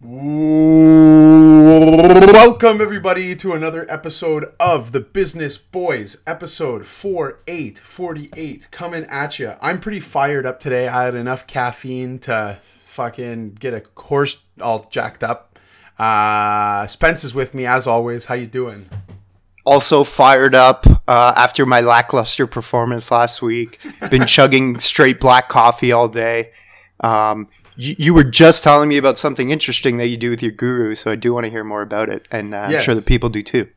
Welcome everybody to another episode of The Business Boys, episode 4848, coming at you. I'm pretty fired up today. I had enough caffeine to fucking get a horse all jacked up. Spence is with me as always. How you doing? Also fired up after my lackluster performance last week. Been chugging straight black coffee all day. You were just telling me about something interesting that you do with your guru, so I do want to hear more about it, and yes. I'm sure the people do too.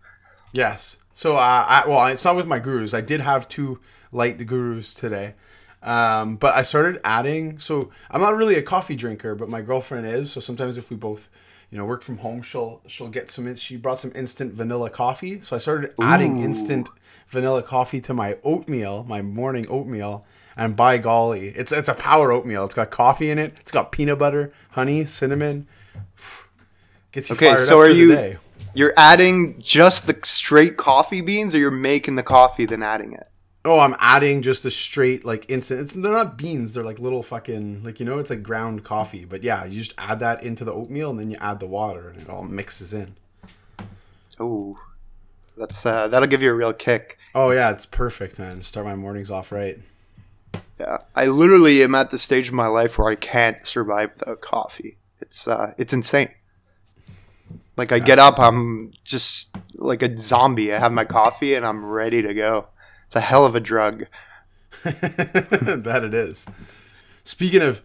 Yes. So, well, it's not with my gurus. I did have two light gurus today, but I started adding. So, I'm not really a coffee drinker, but my girlfriend is. So sometimes if we both, work from home, she'll get some. She brought some instant vanilla coffee, so I started adding instant vanilla coffee to my oatmeal, my morning oatmeal. And by golly, it's a power oatmeal. It's got coffee in it. It's got peanut butter, honey, cinnamon. Gets you fired up for the day. You're adding just the straight coffee beans, or you're making the coffee then adding it? Oh, I'm adding just the straight instant. They're not beans. They're little fucking it's like ground coffee. But yeah, you just add that into the oatmeal and then you add the water and it all mixes in. Oh, that's that'll give you a real kick. Oh yeah, it's perfect, man. Start my mornings off right. Yeah, I literally am at the stage of my life where I can't survive without coffee. It's insane. I get up, I'm just like a zombie. I have my coffee and I'm ready to go. It's a hell of a drug. That it is. Speaking of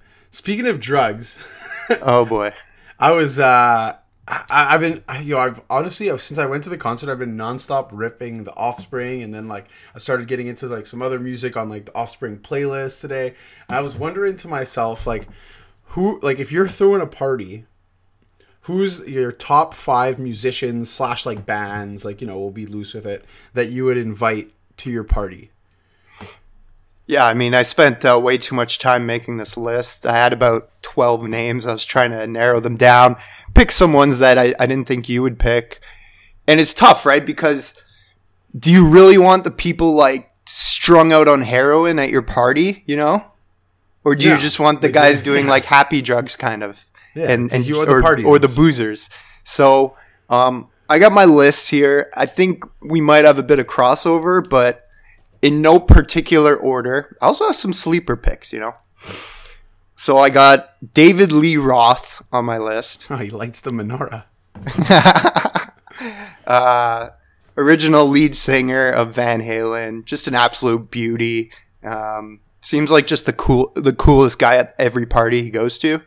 drugs. Oh boy. I was I've been, I've honestly, since I went to the concert, I've been nonstop ripping the Offspring, and then I started getting into some other music on the Offspring playlist today. And I was wondering to myself, who, if you're throwing a party, who's your top 5 musicians / bands, we'll be loose with it, that you would invite to your party? Yeah, I mean, I spent way too much time making this list. I had about 12 names. I was trying to narrow them down, pick some ones that I didn't think you would pick. And it's tough, right? Because do you really want the people strung out on heroin at your party, Or do you just want the guys doing happy drugs kind of? Yeah, and you want the party or the boozers. So I got my list here. I think we might have a bit of crossover, but in no particular order. I also have some sleeper picks, So I got David Lee Roth on my list. Oh, he lights the menorah. Original lead singer of Van Halen. Just an absolute beauty. Seems like just the coolest guy at every party he goes to.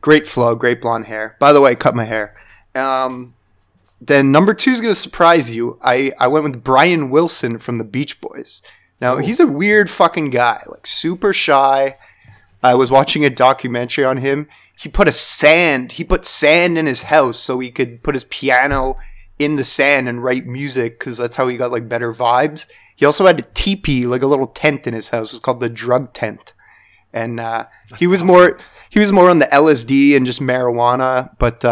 Great flow, great blonde hair. By the way, I cut my hair. Then number 2 is going to surprise you. I went with Brian Wilson from the Beach Boys. Now, he's a weird fucking guy, super shy. I was watching a documentary on him. He put sand in his house so he could put his piano in the sand and write music, because that's how he got better vibes. He also had a teepee, a little tent in his house. It's called the drug tent. And he was more on the LSD and just marijuana, but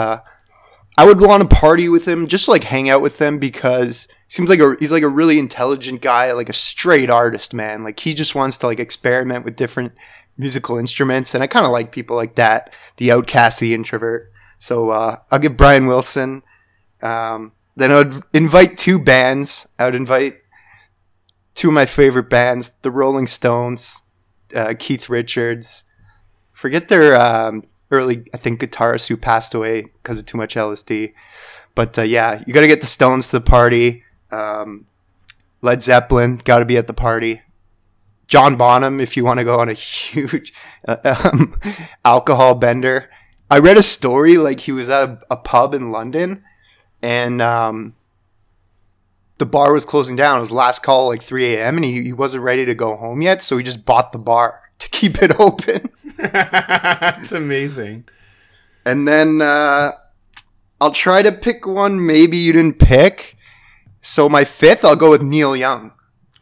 I would want to party with him, just hang out with him, because it seems he's a really intelligent guy, a straight artist, man. He just wants to experiment with different musical instruments, and I kind of like people like that, the outcast, the introvert. So I'll give Brian Wilson. Then I would invite 2 bands. I would invite 2 of my favorite bands, the Rolling Stones, Keith Richards. Forget their early, I think, guitarist who passed away because of too much LSD. But yeah, you got to get the Stones to the party. Led Zeppelin, got to be at the party. John Bonham, if you want to go on a huge alcohol bender. I read a story, he was at a pub in London, and the bar was closing down. It was last call, 3 a.m., and he wasn't ready to go home yet, so he just bought the bar to keep it open. It's amazing. And then I'll try to pick one maybe you didn't pick. So my 5th, I'll go with Neil Young.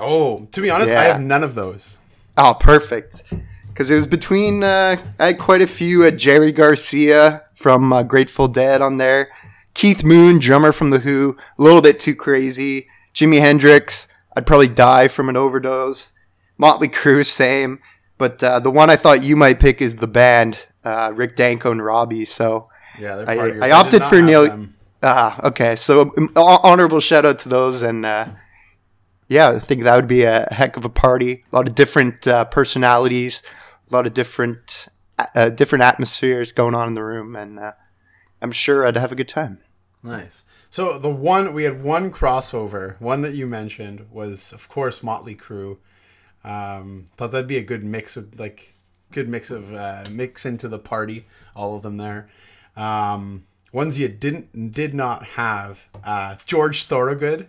Oh, to be honest, yeah. I have none of those. Oh, perfect. Because it was between, I had quite a few. Jerry Garcia from Grateful Dead on there. Keith Moon, drummer from The Who. A little bit too crazy. Jimi Hendrix, I'd probably die from an overdose. Motley Crue, same. But the one I thought you might pick is the band, Rick Danko and Robbie. So Yeah, I opted for Neil. Okay, so honorable shout out to those, and yeah, I think that would be a heck of a party. A lot of different personalities, a lot of different atmospheres going on in the room, and I'm sure I'd have a good time. Nice. So we had one crossover. One that you mentioned was, of course, Motley Crue. Thought that'd be a good mix of mix into the party. All of them there. Ones you did not have. George Thorogood.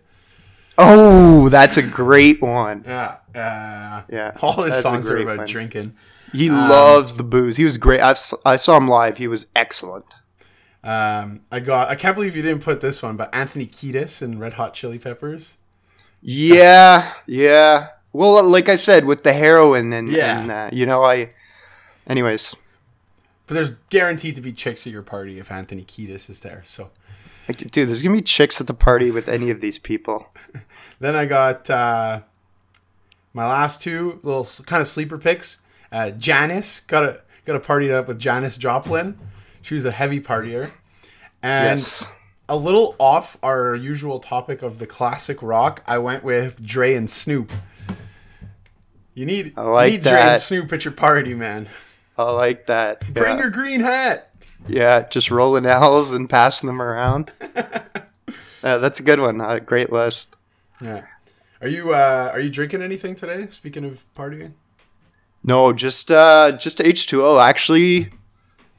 Oh, that's a great one. Yeah. Yeah. All his songs are about drinking. He loves the booze. He was great. I saw him live. He was excellent. I can't believe you didn't put this one, but Anthony Kiedis and Red Hot Chili Peppers. Yeah. Well, like I said, with the heroin anyways. But there's guaranteed to be chicks at your party if Anthony Kiedis is there, so. Dude, there's going to be chicks at the party with any of these people. Then I got my last two little kind of sleeper picks. Janice, got a partied up with Janis Joplin. She was a heavy partier. And yes. A little off our usual topic of the classic rock, I went with Dre and Snoop. You need Dre and Snoop at your party, man. I like that. Yeah. Bring your green hat. Yeah, just rolling L's and passing them around. That's a good one. A great list. Yeah. Are you drinking anything today? Speaking of partying. No, just H2O. Actually, the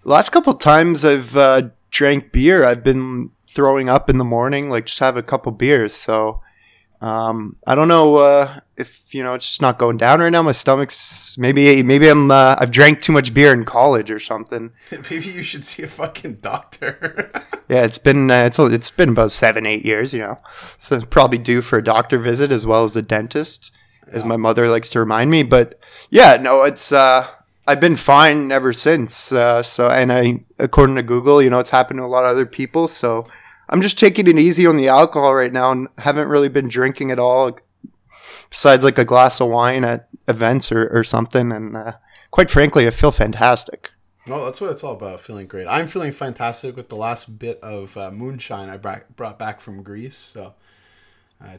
last couple of times I've drank beer, I've been throwing up in the morning. Like just have a couple beers. So I don't know if it's just not going down right now. My stomach's maybe I'm I've drank too much beer in college or something. Maybe you should see a fucking doctor. Yeah, it's been about 7-8 years, so it's probably due for a doctor visit as well as the dentist, as my mother likes to remind me. But yeah, no, it's I've been fine ever since. So, and I, according to Google, it's happened to a lot of other people. So I'm just taking it easy on the alcohol right now and haven't really been drinking at all besides like a glass of wine at events or something. And quite frankly, I feel fantastic. Well, that's what it's all about, feeling great. I'm feeling fantastic with the last bit of moonshine I brought back from Greece. So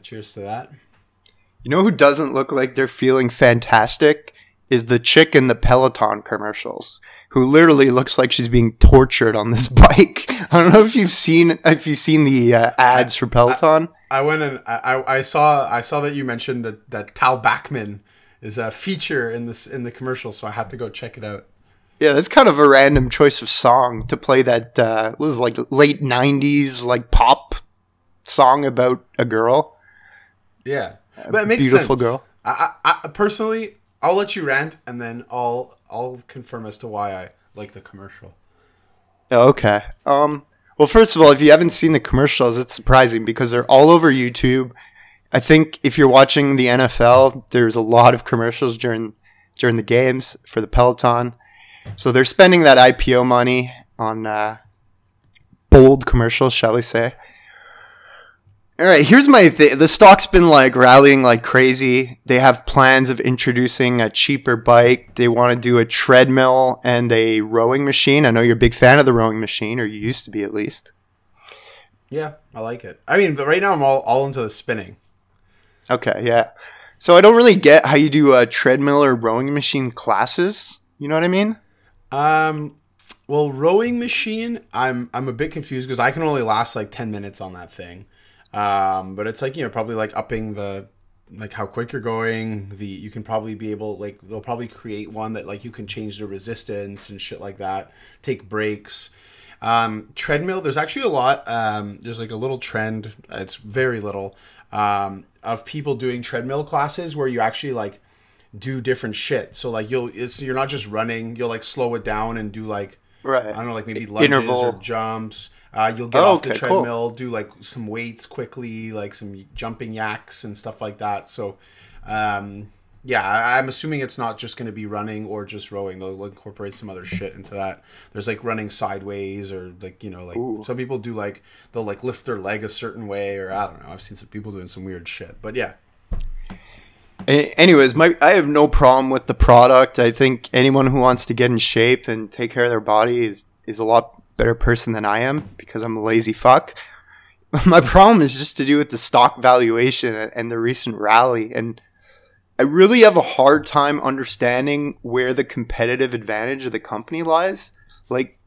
cheers to that. You know who doesn't look like they're feeling fantastic is the chick in the Peloton commercials, who literally looks like she's being tortured on this bike. I don't know if you've seen the ads for Peloton. I went and I saw that you mentioned that Tal Bachman is a feature in the commercial, so I had to go check it out. Yeah, that's kind of a random choice of song to play. That was like late '90s like pop song about a girl. Yeah, but it makes beautiful sense. Girl. I personally. I'll let you rant, and then I'll confirm as to why I like the commercial. Okay. Well, first of all, if you haven't seen the commercials, it's surprising because they're all over YouTube. I think if you're watching the NFL, there's a lot of commercials during the games for the Peloton. So they're spending that IPO money on bold commercials, shall we say. All right, here's my thing. The stock's been like rallying like crazy. They have plans of introducing a cheaper bike. They want to do a treadmill and a rowing machine. I know you're a big fan of the rowing machine, or you used to be at least. Yeah, I like it. I mean, but right now I'm all into the spinning. Okay, yeah. So I don't really get how you do treadmill or rowing machine classes. You know what I mean? Well, rowing machine, I'm a bit confused because I can only last like 10 minutes on that thing. But it's like, probably like upping the, like how quick you're going, you can probably be able, like, they'll probably create one that like you can change the resistance and shit like that, take breaks. Treadmill, there's actually a lot, there's like a little trend, it's very little, of people doing treadmill classes where you actually like do different shit. So like you're not just running, you'll like slow it down and do like, right. I don't know, like maybe lunges or jumps. You'll get off the treadmill, do like some weights quickly, like some jumping jacks and stuff like that. So, yeah, I'm assuming it's not just going to be running or just rowing. They'll incorporate some other shit into that. There's like running sideways or like, like Ooh. Some people do like, they'll like lift their leg a certain way or I don't know. I've seen some people doing some weird shit, but yeah. Anyways, I have no problem with the product. I think anyone who wants to get in shape and take care of their body is a lot better person than I am because I'm a lazy fuck. My problem is just to do with the stock valuation and the recent rally. And I really have a hard time understanding where the competitive advantage of the company lies. Like,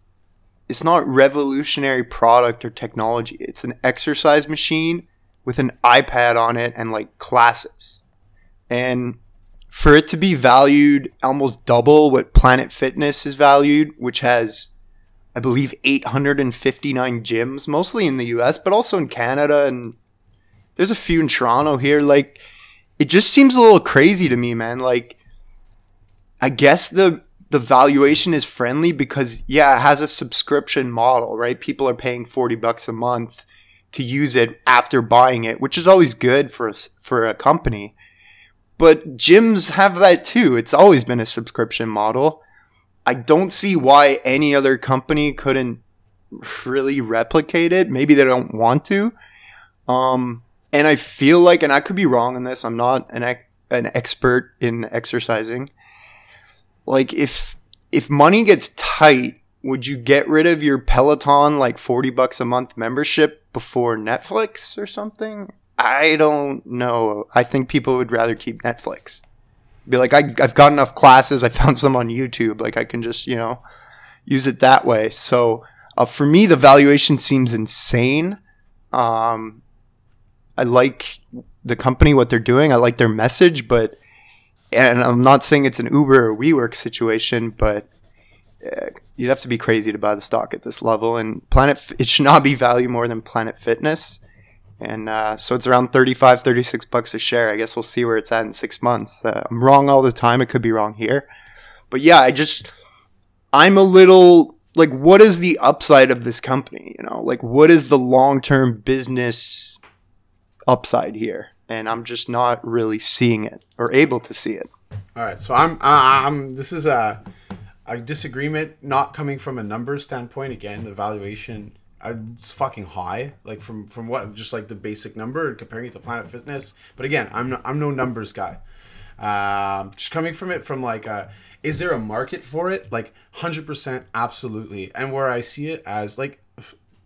it's not revolutionary product or technology. It's an exercise machine with an iPad on it and like classes. And for it to be valued almost double what Planet Fitness is valued, which has, I believe, 859 gyms, mostly in the US, but also in Canada. And there's a few in Toronto here. Like, it just seems a little crazy to me, man. Like, I guess the valuation is friendly because, yeah, it has a subscription model, right? People are paying $40 a month to use it after buying it, which is always good for a company. But gyms have that too. It's always been a subscription model. I don't see why any other company couldn't really replicate it. Maybe they don't want to. And I feel like, and I could be wrong in this, I'm not an expert in exercising. Like, if money gets tight, would you get rid of your Peloton, like $40 a month membership before Netflix or something? I don't know. I think people would rather keep Netflix. Be like, I've got enough classes. I found some on YouTube. Like, I can just, you know, use it that way. So for me, the valuation seems insane. I like the company, what they're doing. I like their message, but, and I'm not saying it's an Uber or WeWork situation, but you'd have to be crazy to buy the stock at this level. And it should not be valued more than Planet Fitness. And so it's around $35-$36 a share. I guess we'll see where it's at in 6 months. I'm wrong all the time. It could be wrong here. But yeah, I'm a little like, what is the upside of this company? You know, like, what is the long-term business upside here? And I'm just not really seeing it or able to see it. All right. So this is a disagreement, not coming from a numbers standpoint. Again, the valuation, it's fucking high, like from what, just like the basic number and comparing it to Planet Fitness. But again, I'm no numbers guy. Just coming from it from like, is there a market for it? Like 100%, absolutely. And where I see it as like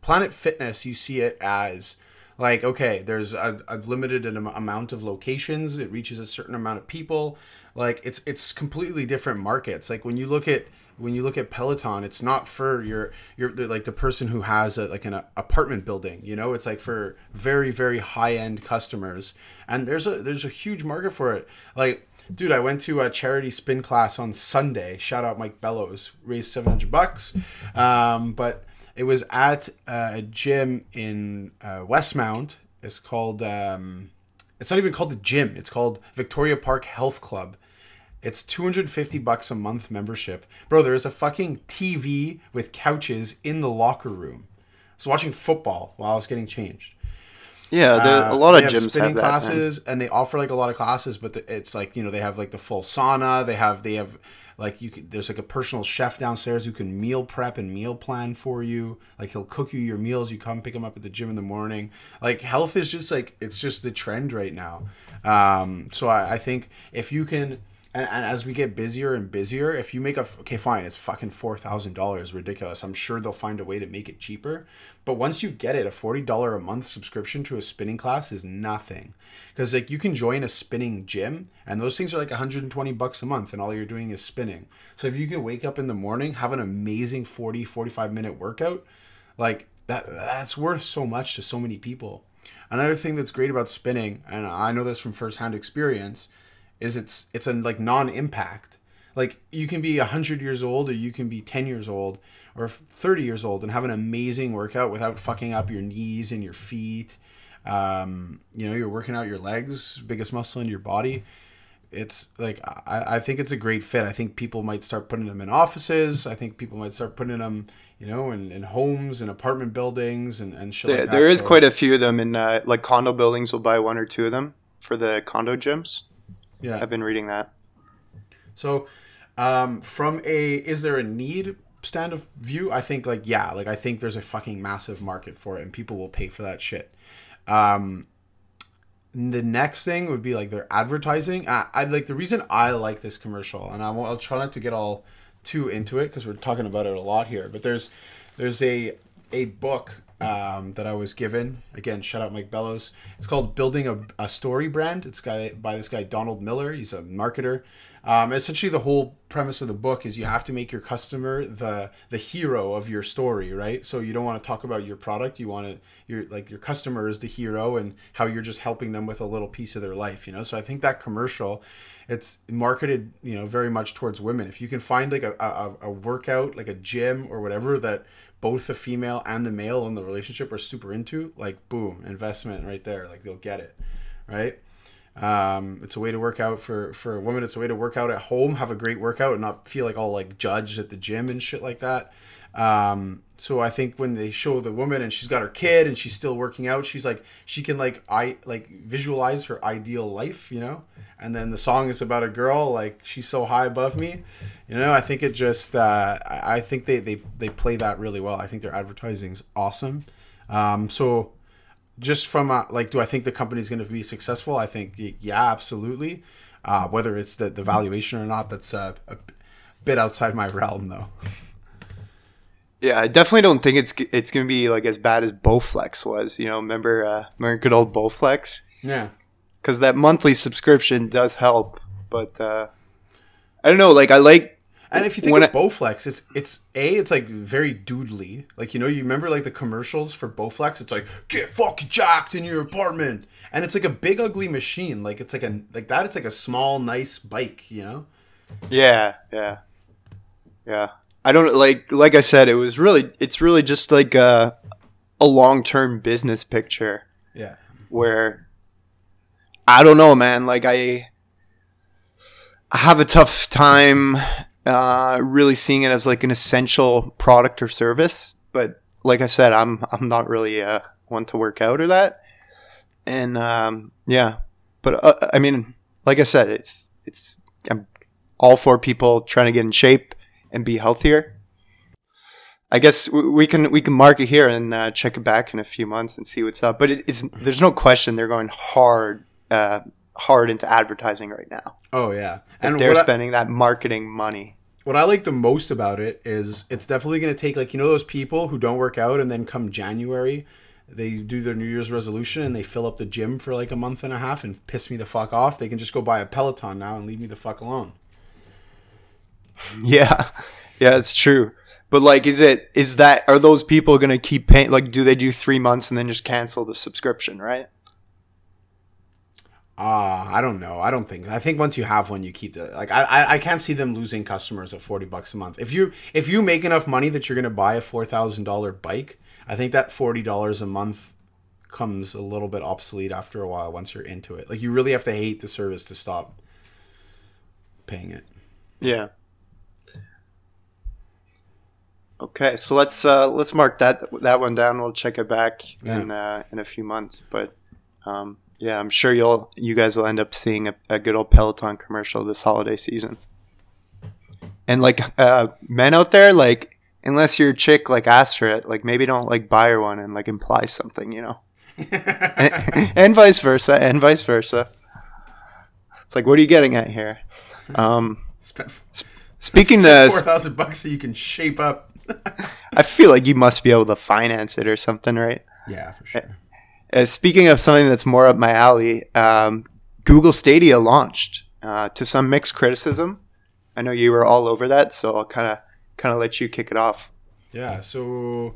Planet Fitness, you see it as like, okay, there's a limited amount of locations. It reaches a certain amount of people. Like it's completely different markets. Like when you look at Peloton, it's not for your like the person who has an apartment building, you know, it's like for very, very high end customers. And there's a huge market for it. Like, dude, I went to a charity spin class on Sunday, shout out Mike Bellows, raised $700. But it was at a gym in Westmount. It's called, it's not even called the gym. It's called Victoria Park Health Club. It's $250 a month membership. Bro, there is a fucking TV with couches in the locker room. I was watching football while I was getting changed. Yeah, a lot of gyms have spinning classes, and they offer like a lot of classes, but it's like, you know, they have like the full sauna. They have like there's like a personal chef downstairs who can meal prep and meal plan for you. Like he'll cook you your meals. You come pick them up at the gym in the morning. Like health is just like, it's just the trend right now. So I think if you can... And as we get busier and busier, if you make okay, fine, it's fucking $4,000, ridiculous. I'm sure they'll find a way to make it cheaper. But once you get it, a $40 a month subscription to a spinning class is nothing. Because like you can join a spinning gym, and those things are like $120 a month, and all you're doing is spinning. So if you can wake up in the morning, have an amazing 40, 45-minute workout, like that's worth so much to so many people. Another thing that's great about spinning, and I know this from firsthand experience, is it's a like non-impact. Like you can be 100 years old or you can be 10 years old or 30 years old and have an amazing workout without fucking up your knees and your feet. You know, you're working out your legs, biggest muscle in your body. It's like, I think it's a great fit. I think people might start putting them in offices. I think people might start putting them, you know, in homes and apartment buildings and shit like that. There is quite a few of them in like condo buildings will buy one or two of them for the condo gyms. Yeah, I've been reading that. So, from a is there a need stand of view? I think like yeah, like I think there's a fucking massive market for it, and people will pay for that shit. The next thing would be like their advertising. I like the reason I like this commercial, and I'll try not to get all too into it because we're talking about it a lot here. But there's There's a book that I was given. Again, shout out Mike Bellows. It's called Building a Story Brand. It's by this guy, Donald Miller. He's a marketer. Essentially, the whole premise of the book is you have to make your customer the hero of your story, right? So you don't want to talk about your product. You want to, your customer is the hero and how you're just helping them with a little piece of their life, you know? So I think that commercial, it's marketed, you know, very much towards women. If you can find like a workout, like a gym or whatever that both the female and the male in the relationship are super into, like boom, investment right there. Like they'll get it, right? It's a way to work out for a woman. It's a way to work out at home, have a great workout and not feel like all like judged at the gym and shit like that. So I think when they show the woman and she's got her kid and she's still working out, she's like, she can visualize her ideal life, you know? And then the song is about a girl, like she's so high above me, you know? I think it just, I think they play that really well. I think their advertising's awesome. So just from do I think the company's going to be successful? I think, yeah, absolutely. Whether it's the valuation or not, that's a bit outside my realm though. Yeah, I definitely don't think it's going to be like as bad as Bowflex was. You know, remember good old Bowflex? Yeah. Because that monthly subscription does help, but I don't know. Like I like. And if you think of Bowflex, it's like very doodly. Like, you know, you remember like the commercials for Bowflex? It's like, get fucking jacked in your apartment, and it's like a big ugly machine. Like it's like that. It's like a small nice bike. You know. Yeah. I don't like I said, it's really just like a long-term business picture. Yeah. Where I don't know, man, like I have a tough time really seeing it as like an essential product or service, but like I said, I'm not really one to work out or that. And yeah, but I mean, like I said, I'm all for people trying to get in shape and be healthier. I guess we can mark it here and check it back in a few months and see what's up. But there's no question they're going hard into advertising right now. Oh yeah, and they're spending that marketing money. What I like the most about it is it's definitely going to take, like, you know, those people who don't work out and then come January they do their New Year's resolution and they fill up the gym for like a month and a half and piss me the fuck off. They can just go buy a Peloton now and leave me the fuck alone. Yeah, it's true. But like, are those people going to keep paying? Like, do they do 3 months and then just cancel the subscription, right? I don't know. I think once you have one, you keep it. Like, I can't see them losing customers at $40 a month. If you make enough money that you're going to buy a $4,000 bike, I think that $40 a month comes a little bit obsolete after a while once you're into it. Like, you really have to hate the service to stop paying it. Yeah. Okay, so let's mark that one down. We'll check it back in a few months. But yeah, I'm sure you guys will end up seeing a good old Peloton commercial this holiday season. And like men out there, like unless your chick like asks for it, like maybe don't like buy her one and like imply something, you know, and vice versa, It's like, what are you getting at here? Speaking of $4,000 so you can shape up. I feel like you must be able to finance it or something, right? Yeah, for sure. Speaking of something that's more up my alley, Google Stadia launched to some mixed criticism. I know you were all over that, so I'll kind of let you kick it off. Yeah. So,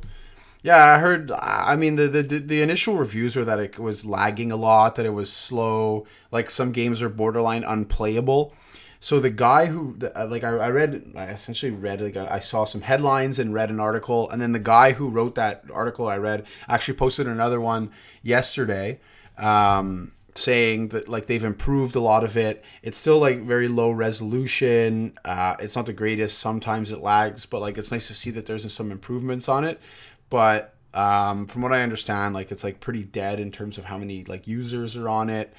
yeah, I heard. I mean, the initial reviews were that it was lagging a lot, that it was slow, like some games are borderline unplayable. So the guy who, like, I saw some headlines and read an article, and then the guy who wrote that article I read actually posted another one yesterday, saying that like they've improved a lot of it. It's still like very low resolution. It's not the greatest. Sometimes it lags, but like it's nice to see that there's some improvements on it. But from what I understand, like it's like pretty dead in terms of how many like users are on it.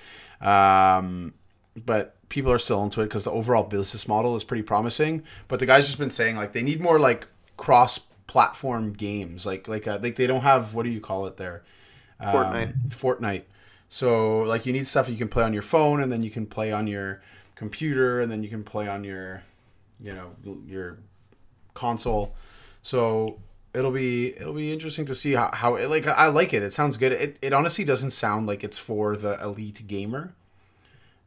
But people are still into it because the overall business model is pretty promising. But the guy's just been saying like they need more like cross-platform games, like they don't have, what do you call it there? Fortnite. So like you need stuff you can play on your phone, and then you can play on your computer, and then you can play on your console. So It'll be interesting to see how it, like, I like it. It sounds good. It honestly doesn't sound like it's for the elite gamer.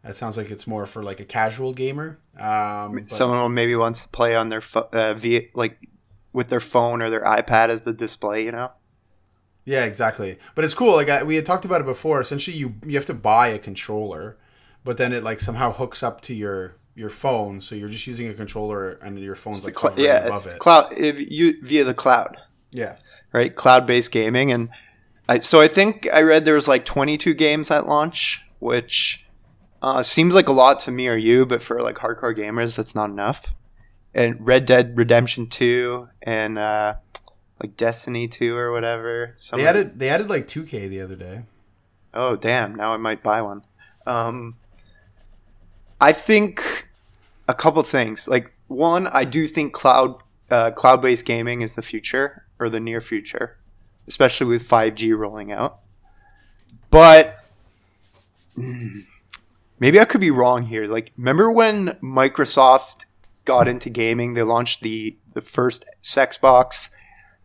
It sounds like it's more for like a casual gamer. Someone maybe wants to play on their with their phone or their iPad as the display, you know? Yeah, exactly. But it's cool. Like we had talked about it before. Essentially, you have to buy a controller, but then it like somehow hooks up to your phone, so you're just using a controller and your phone's like above it. Cloud, via the cloud. Yeah. Right? Cloud-based gaming. And I think I read there was like 22 games at launch, which seems like a lot to me or you, but for like hardcore gamers, that's not enough. And Red Dead Redemption 2 and like Destiny 2 or whatever. They added like 2K the other day. Oh, damn. Now I might buy one. I think... a couple things. Like, one, I do think cloud-based gaming is the future or the near future, especially with 5G rolling out. But maybe I could be wrong here. Like, remember when Microsoft got into gaming? They launched the first Xbox.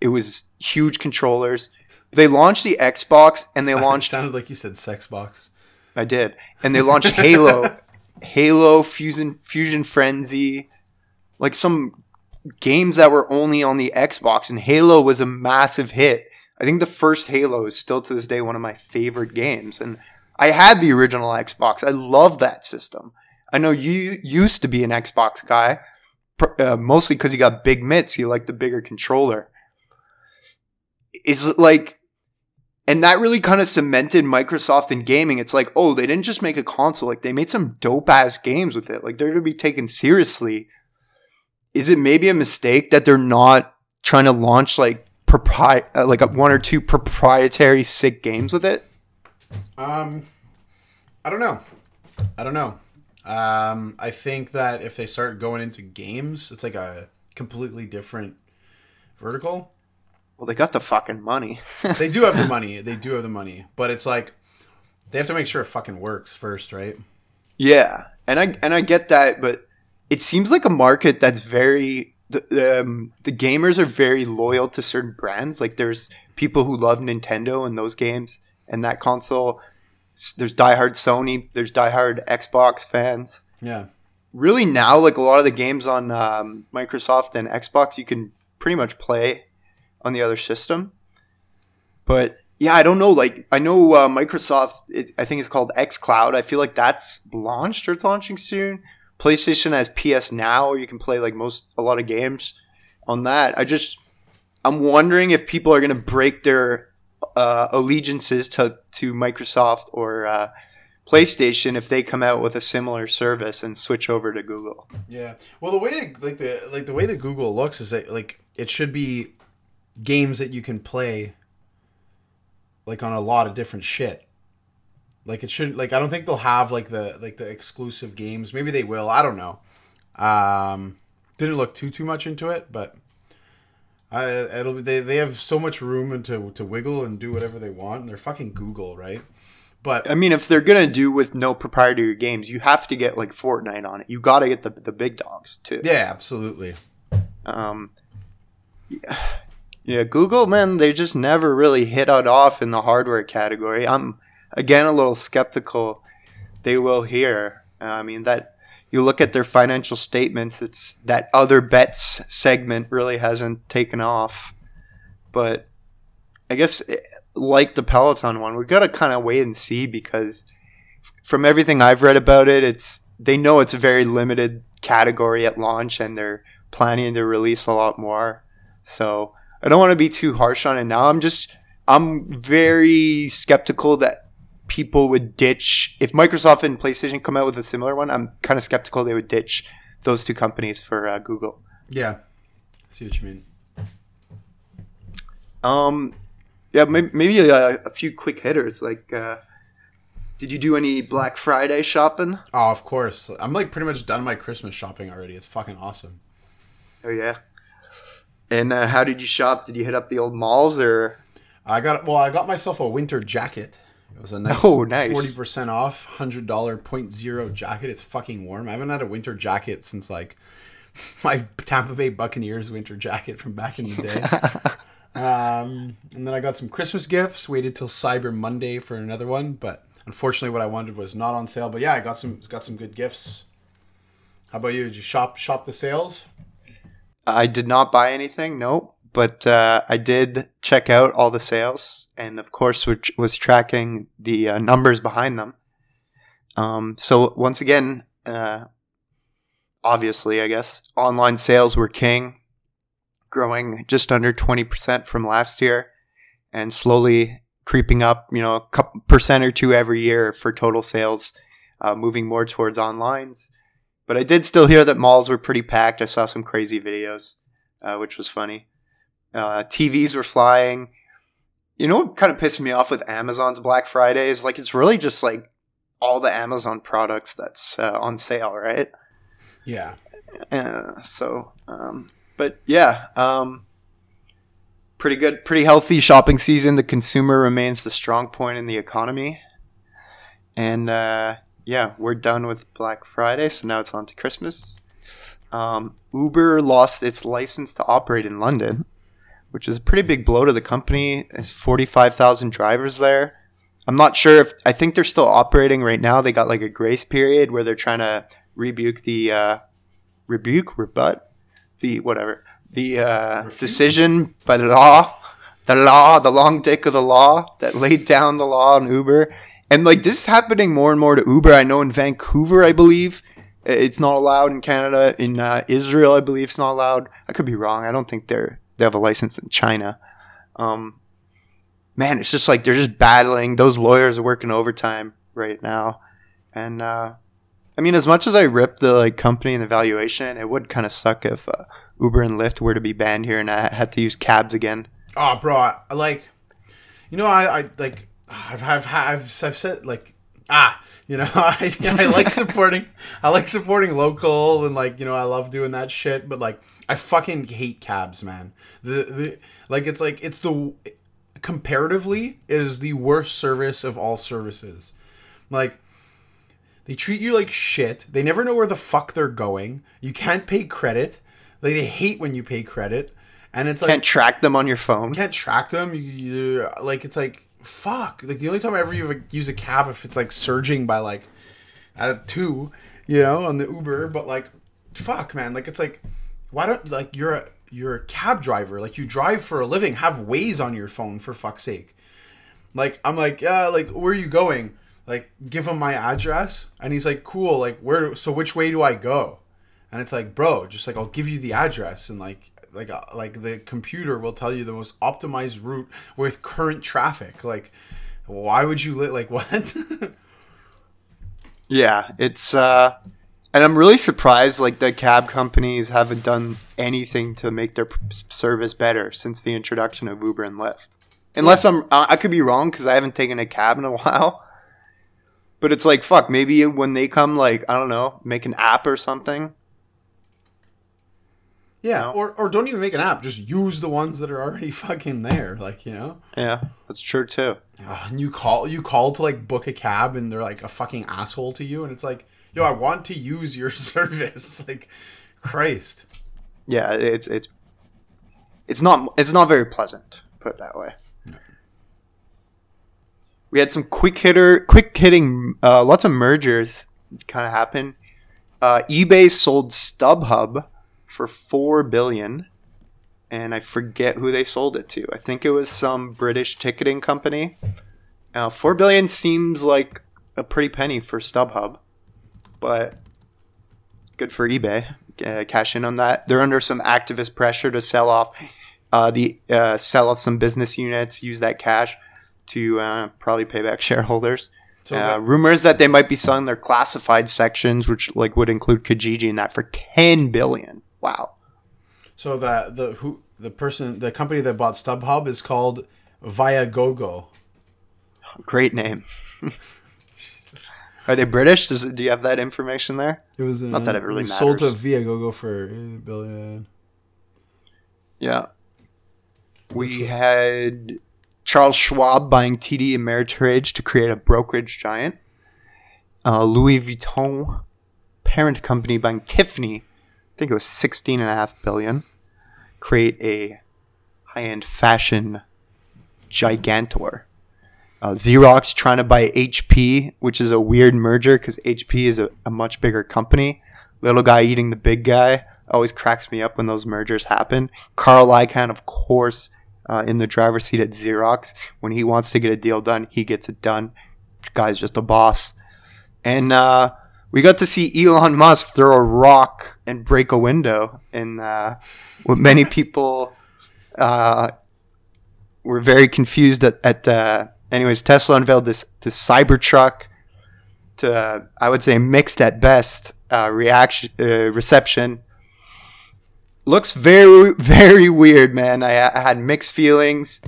It was huge controllers. They launched the Xbox, and they launched... It sounded like you said Sexbox. I did. And they launched Halo... Halo, Fusion Frenzy, like some games that were only on the Xbox, and Halo was a massive hit. I think the first Halo is still to this day one of my favorite games, and I had the original Xbox. I love that system. I know you used to be an Xbox guy, mostly because you got big mitts. You like the bigger controller. Is like... And that really kind of cemented Microsoft in gaming. It's like, oh, they didn't just make a console. Like, they made some dope-ass games with it. Like, they're to be taken seriously. Is it maybe a mistake that they're not trying to launch, like, one or two proprietary sick games with it? I don't know. I think that if they start going into games, it's like a completely different vertical. Well, they got the fucking money. They do have the money. But it's like they have to make sure it fucking works first, right? Yeah. And I get that, but it seems like a market that's very the gamers are very loyal to certain brands. Like there's people who love Nintendo and those games and that console. There's diehard Sony, there's diehard Xbox fans. Yeah. Really now, like a lot of the games on Microsoft and Xbox, you can pretty much play on the other system. But yeah, I don't know. Like I know Microsoft, I think it's called xCloud. I feel like that's launched or it's launching soon. PlayStation has PS Now, where you can play like a lot of games on that. I'm wondering if people are going to break their allegiances to Microsoft or PlayStation if they come out with a similar service and switch over to Google. Yeah. Well, the way the way that Google looks is that like it should be games that you can play like on a lot of different shit. Like it shouldn't, like I don't think they'll have like the exclusive games. Maybe they will, I don't know. Didn't look too much into it, but they have so much room and to wiggle and do whatever they want, and they're fucking Google, right? But I mean, if they're gonna do with no proprietary games, you have to get like Fortnite on it. You gotta get the big dogs too. Yeah, absolutely. Yeah, Google, man, they just never really hit it off in the hardware category. I'm, again, a little skeptical they will here. I mean, that you look at their financial statements, it's that other bets segment really hasn't taken off. But I guess, like the Peloton one, we've got to kind of wait and see, because from everything I've read about it, they know it's a very limited category at launch, and they're planning to release a lot more. So... I don't want to be too harsh on it now. I'm very skeptical that people would ditch. If Microsoft and PlayStation come out with a similar one, I'm kind of skeptical they would ditch those two companies for Google. Yeah. I see what you mean. Yeah, maybe a few quick hitters. Like, did you do any Black Friday shopping? Oh, of course. I'm like pretty much done my Christmas shopping already. It's fucking awesome. Oh, yeah. And how did you shop? Did you hit up the old malls or? I got myself a winter jacket. It was a nice 40% off $100 .0 jacket. It's fucking warm. I haven't had a winter jacket since like my Tampa Bay Buccaneers winter jacket from back in the day. And then I got some Christmas gifts, waited till Cyber Monday for another one, but unfortunately what I wanted was not on sale. But yeah, I got some good gifts. How about you? Did you shop the sales? I did not buy anything, no, but I did check out all the sales and of course was tracking the numbers behind them. So once again, obviously, I guess, online sales were king, growing just under 20% from last year and slowly creeping up, a couple percent or two every year for total sales, moving more towards onlines. But I did still hear that malls were pretty packed. I saw some crazy videos, which was funny. TVs were flying. You know what kind of pissed me off with Amazon's Black Friday is it's really just all the Amazon products that's on sale, right? Yeah. But yeah, pretty good, pretty healthy shopping season. The consumer remains the strong point in the economy. And yeah, we're done with Black Friday, so now it's on to Christmas. Uber lost its license to operate in London, which is a pretty big blow to the company. There's 45,000 drivers there. I'm not sure if – I think they're still operating right now. They got a grace period where they're trying to rebuke the – decision by the law, the long dick of the law that laid down the law on Uber. And this is happening more and more to Uber. I know in Vancouver, I believe, it's not allowed in Canada. In Israel, I believe it's not allowed. I could be wrong. I don't think they have a license in China. Man, it's just they're just battling. Those lawyers are working overtime right now. And, as much as I rip the company and the valuation, it would kind of suck if Uber and Lyft were to be banned here and I had to use cabs again. Oh, bro. I like supporting local and I love doing that shit. But I fucking hate cabs, man. Comparatively, it is the worst service of all services. They treat you like shit. They never know where the fuck they're going. You can't pay credit. They hate when you pay credit, and it's can't track them on your phone. Can't track them. You it's fuck. The only time I ever use a cab if it's surging by at 2, on the Uber. But fuck, man. Why don't you're a cab driver, you drive for a living, have Waze on your phone, for fuck's sake. I'm yeah, where are you going? Give him my address. And he's cool, where, so which way do I go? And it's bro, just I'll give you the address and the computer will tell you the most optimized route with current traffic. Why would you what? Yeah, it's, and I'm really surprised, the cab companies haven't done anything to make their service better since the introduction of Uber and Lyft. Unless I could be wrong because I haven't taken a cab in a while. But it's fuck, maybe when they come, I don't know, make an app or something. Yeah, you know? or don't even make an app. Just use the ones that are already fucking there, Yeah, that's true too. And you call to book a cab and they're a fucking asshole to you and it's yo, I want to use your service. Christ. Yeah, it's not very pleasant, put it that way. No. We had some quick hitting, lots of mergers kind of happen. eBay sold StubHub for $4 billion, and I forget who they sold it to. I think it was some British ticketing company. Now, $4 billion seems like a pretty penny for StubHub. But good for eBay. Cash in on that. They're under some activist pressure to sell off some business units, use that cash to probably pay back shareholders. So rumors that they might be selling their classified sections, which would include Kijiji and that, for $10 billion. Wow. So the company that bought StubHub is called Viagogo. Great name. Are they British? Do you have that information there? It was not that it really matters. Sold to Viagogo for $8 billion. Yeah, we had Charles Schwab buying TD Ameritrade to create a brokerage giant. Louis Vuitton parent company buying Tiffany. I think it was $16.5 billion. Create a high-end fashion gigantor. Xerox trying to buy HP, which is a weird merger because HP is a much bigger company. Little guy eating the big guy always cracks me up when those mergers happen. Carl Icahn, of course, in the driver's seat at Xerox. When he wants to get a deal done, he gets it done. The guy's just a boss. And we got to see Elon Musk throw a rock and break a window. And what many people were very confused at anyways, Tesla unveiled this Cybertruck to, I would say, mixed at best reception. Looks very, very weird, man. I had mixed feelings.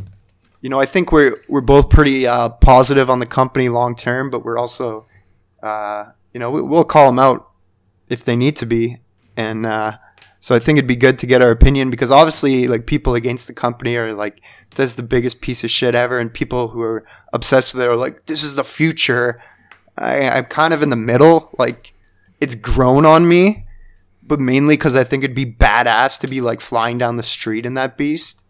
You know, I think we're both pretty positive on the company long term, but we're also, you know, we'll call them out if they need to be. And so I think it'd be good to get our opinion because obviously, like, people against the company are like, this is the biggest piece of shit ever. And people who are obsessed with it are like, this is the future. I'm kind of in the middle. Like, it's grown on me, but mainly because I think it'd be badass to be like flying down the street in that beast.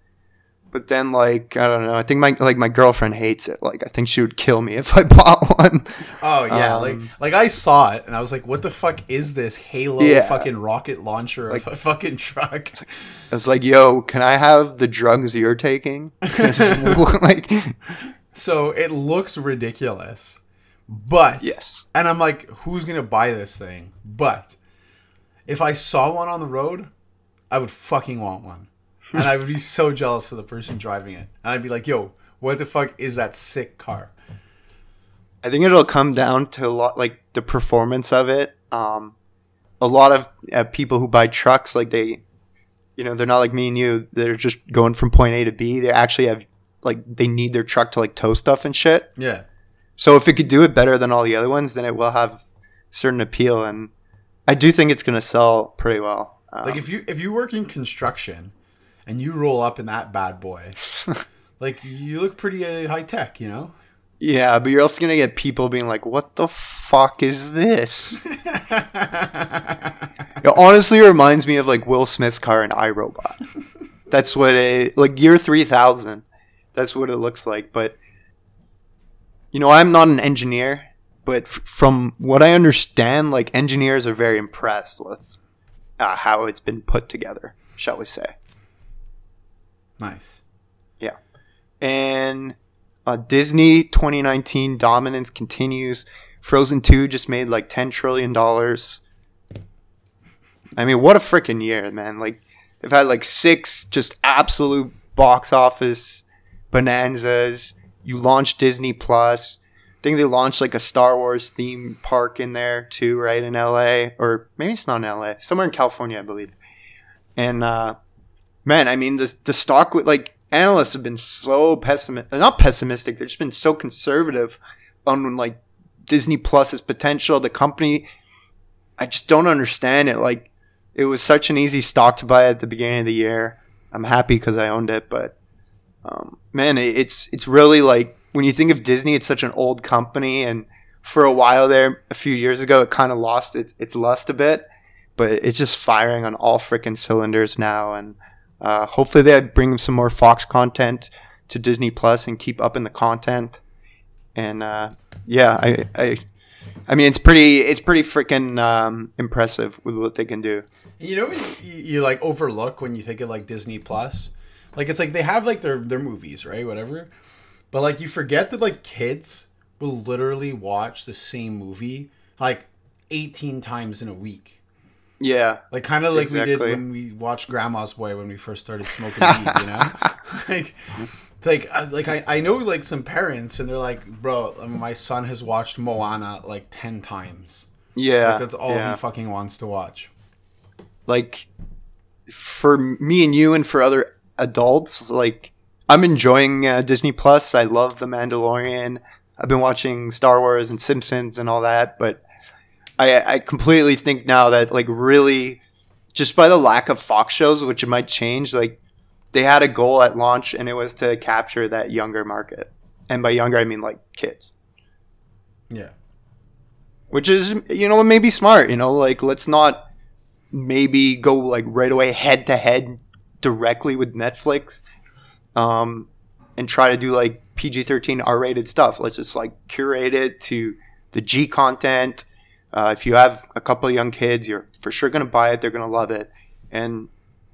But then, like, I don't know. I think my girlfriend hates it. Like, I think she would kill me if I bought one. Oh yeah, like I saw it and I was like, what the fuck is this Halo fucking rocket launcher of a fucking truck? I was like, yo, can I have the drugs you're taking? Like, so it looks ridiculous, but yes, and I'm like, who's gonna buy this thing? But if I saw one on the road, I would fucking want one. And I would be so jealous of the person driving it. And I'd be like, yo, what the fuck is that sick car? I think it'll come down to a lot, like, the performance of it. A lot of people who buy trucks, like, they, you know, they're not like me and you. They're just going from point A to B. They actually have, like, they need their truck to, like, tow stuff and shit. Yeah. So if it could do it better than all the other ones, then it will have certain appeal. And I do think it's going to sell pretty well. Like, if you work in construction and you roll up in that bad boy, like, you look pretty high tech, you know? Yeah, but you're also going to get people being like, what the fuck is this? It honestly reminds me of, like, Will Smith's car in iRobot. That's what it, like, year 3000. That's what it looks like. But, you know, I'm not an engineer, but from what I understand, like, engineers are very impressed with how it's been put together, shall we say. Nice. Yeah. And Disney 2019 dominance continues. Frozen 2 just made like $10 trillion. I mean, what a freaking year, man. Like, they've had like 6 just absolute box office bonanzas. You launched Disney Plus. I think they launched like a Star Wars theme park in there too, right? In LA. Or maybe it's not in LA. Somewhere in California, I believe. And, man, I mean, the stock, like, analysts have been so not pessimistic, they've just been so conservative on, like, Disney Plus's potential. The company, I just don't understand it. Like, it was such an easy stock to buy at the beginning of the year. I'm happy because I owned it, but, man, it's really, like, when you think of Disney, it's such an old company, and for a while there, a few years ago, it kind of lost its lust a bit, but it's just firing on all freaking cylinders now, and hopefully they bring some more Fox content to Disney Plus and keep up in the content. And yeah, I mean, it's pretty freaking impressive with what they can do. You know, you like overlook when you think of like Disney Plus, like it's like they have like their movies, right? Whatever, but like you forget that like kids will literally watch the same movie like 18 times in a week. Yeah. Like, kind of like exactly. We did when we watched Grandma's Boy when we first started smoking weed, you know? like I know, like, some parents, and they're like, bro, my son has watched Moana, like, 10 times. Yeah. Like, that's all he fucking wants to watch. Like, for me and you and for other adults, like, I'm enjoying Disney+. I love The Mandalorian. I've been watching Star Wars and Simpsons and all that, but I completely think now that, like, really, just by the lack of Fox shows, which it might change, like, they had a goal at launch, and it was to capture that younger market. And by younger, I mean, like, kids. Yeah. Which is, you know, maybe smart, you know? Like, let's not maybe go, like, right away head-to-head directly with Netflix. and try to do like PG-13 R-rated stuff. Let's just like curate it to the G content. If you have a couple of young kids, you're for sure going to buy it. They're going to love it. And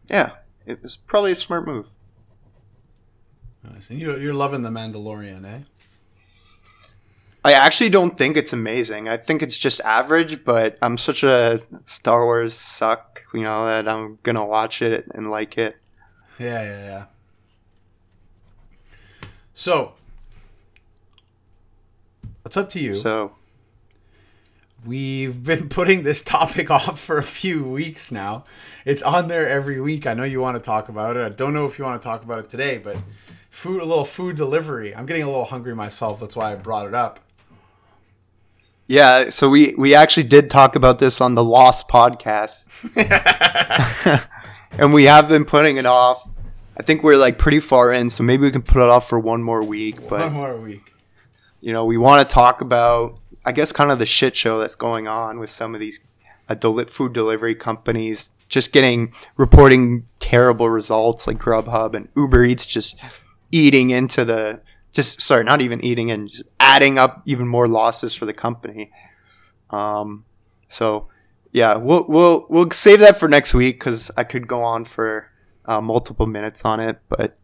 yeah, it was probably a smart move. Nice. And you're loving The Mandalorian, eh? I actually don't think it's amazing. I think it's just average, but I'm such a Star Wars suck, you know, that I'm going to watch it and like it. Yeah. So, it's up to you. So, we've been putting this topic off for a few weeks now. It's on there every week. I know you want to talk about it. I don't know if you want to talk about it today, but a little food delivery. I'm getting a little hungry myself. That's why I brought it up. Yeah, so we actually did talk about this on the Lost podcast. And we have been putting it off. I think we're like pretty far in, so maybe we can put it off for one more week. But, one more week. You know, we want to talk about, I guess, kind of the shit show that's going on with some of these food delivery companies just reporting terrible results, like Grubhub and Uber Eats just adding up even more losses for the company. So yeah, we'll save that for next week because I could go on for multiple minutes on it, but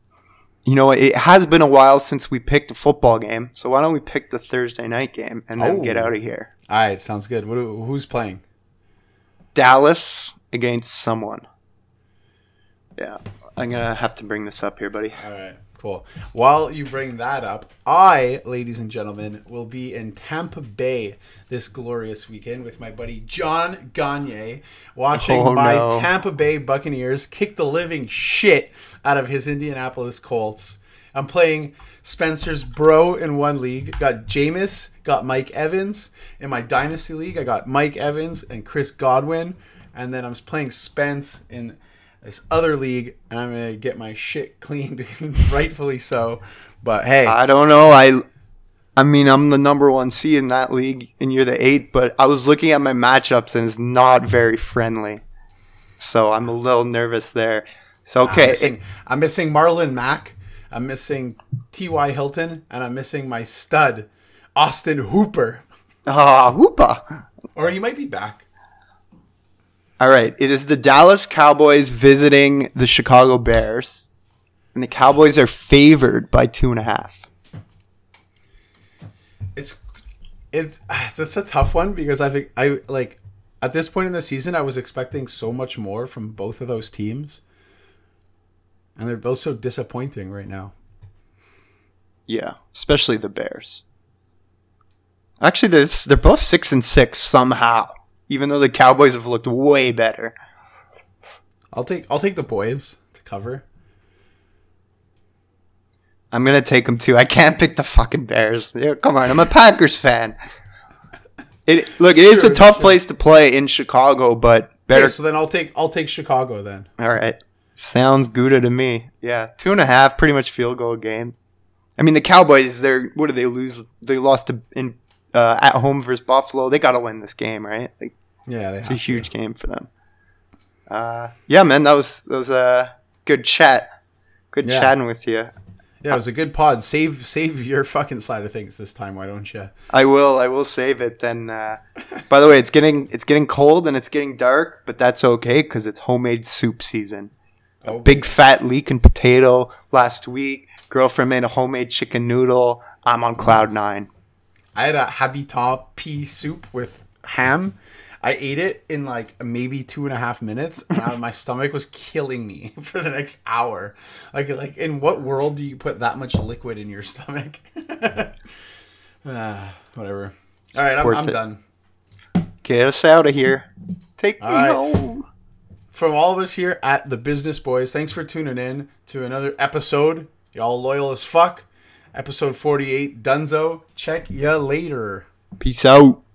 you know, it has been a while since we picked a football game, so why don't we pick the Thursday night game and then get out of here. All right, sounds good. Who's playing? Dallas against someone. Yeah, I'm going to have to bring this up here, buddy. All right, cool. While you bring that up, I, ladies and gentlemen, will be in Tampa Bay this glorious weekend with my buddy John Gagne, watching Tampa Bay Buccaneers kick the living shit out of his Indianapolis Colts. I'm playing Spencer's bro in one league. Got Jameis, got Mike Evans. In my Dynasty League, I got Mike Evans and Chris Godwin. And then I'm playing Spence in this other league, and I'm going to get my shit cleaned, rightfully so. But hey. I don't know. I mean, I'm the number one seed in that league, and you're the 8th, but I was looking at my matchups, and it's not very friendly. So I'm a little nervous there. So, okay. I'm missing Marlon Mack. I'm missing T.Y. Hilton. And I'm missing my stud, Austin Hooper. Hooper. Or he might be back. All right. It is the Dallas Cowboys visiting the Chicago Bears. And the Cowboys are favored by 2.5. It's a tough one because I at this point in the season, I was expecting so much more from both of those teams. And they're both so disappointing right now. Yeah, especially the Bears. Actually, they're both 6-6 somehow, even though the Cowboys have looked way better. I'll take the boys to cover. I'm gonna take them too. I can't pick the fucking Bears. Come on, I'm a Packers fan. It is a tough place to play in Chicago, but better. Okay, so then I'll take Chicago then. All right. Sounds good to me. Yeah, 2.5, pretty much field goal game. I mean, the Cowboys, what did they lose? They lost at home versus Buffalo. They got to win this game, right? It's a huge game for them. Yeah, man, that was a good chat. Good chatting with you. Yeah, it was a good pod. Save your fucking side of things this time, why don't you? I will save it then. By the way, it's getting cold and it's getting dark, but that's okay because it's homemade soup season. A big fat leek and potato last week. Girlfriend made a homemade chicken noodle. I'm on cloud 9. I had a habitat pea soup with ham. I ate it in like maybe 2.5 minutes. And my stomach was killing me for the next hour. Like, in what world do you put that much liquid in your stomach? Whatever. All right, I'm done. Get us out of here. Take me home. From all of us here at The Business Boys, thanks for tuning in to another episode. Y'all loyal as fuck. Episode 48, Dunzo. Check ya later. Peace out.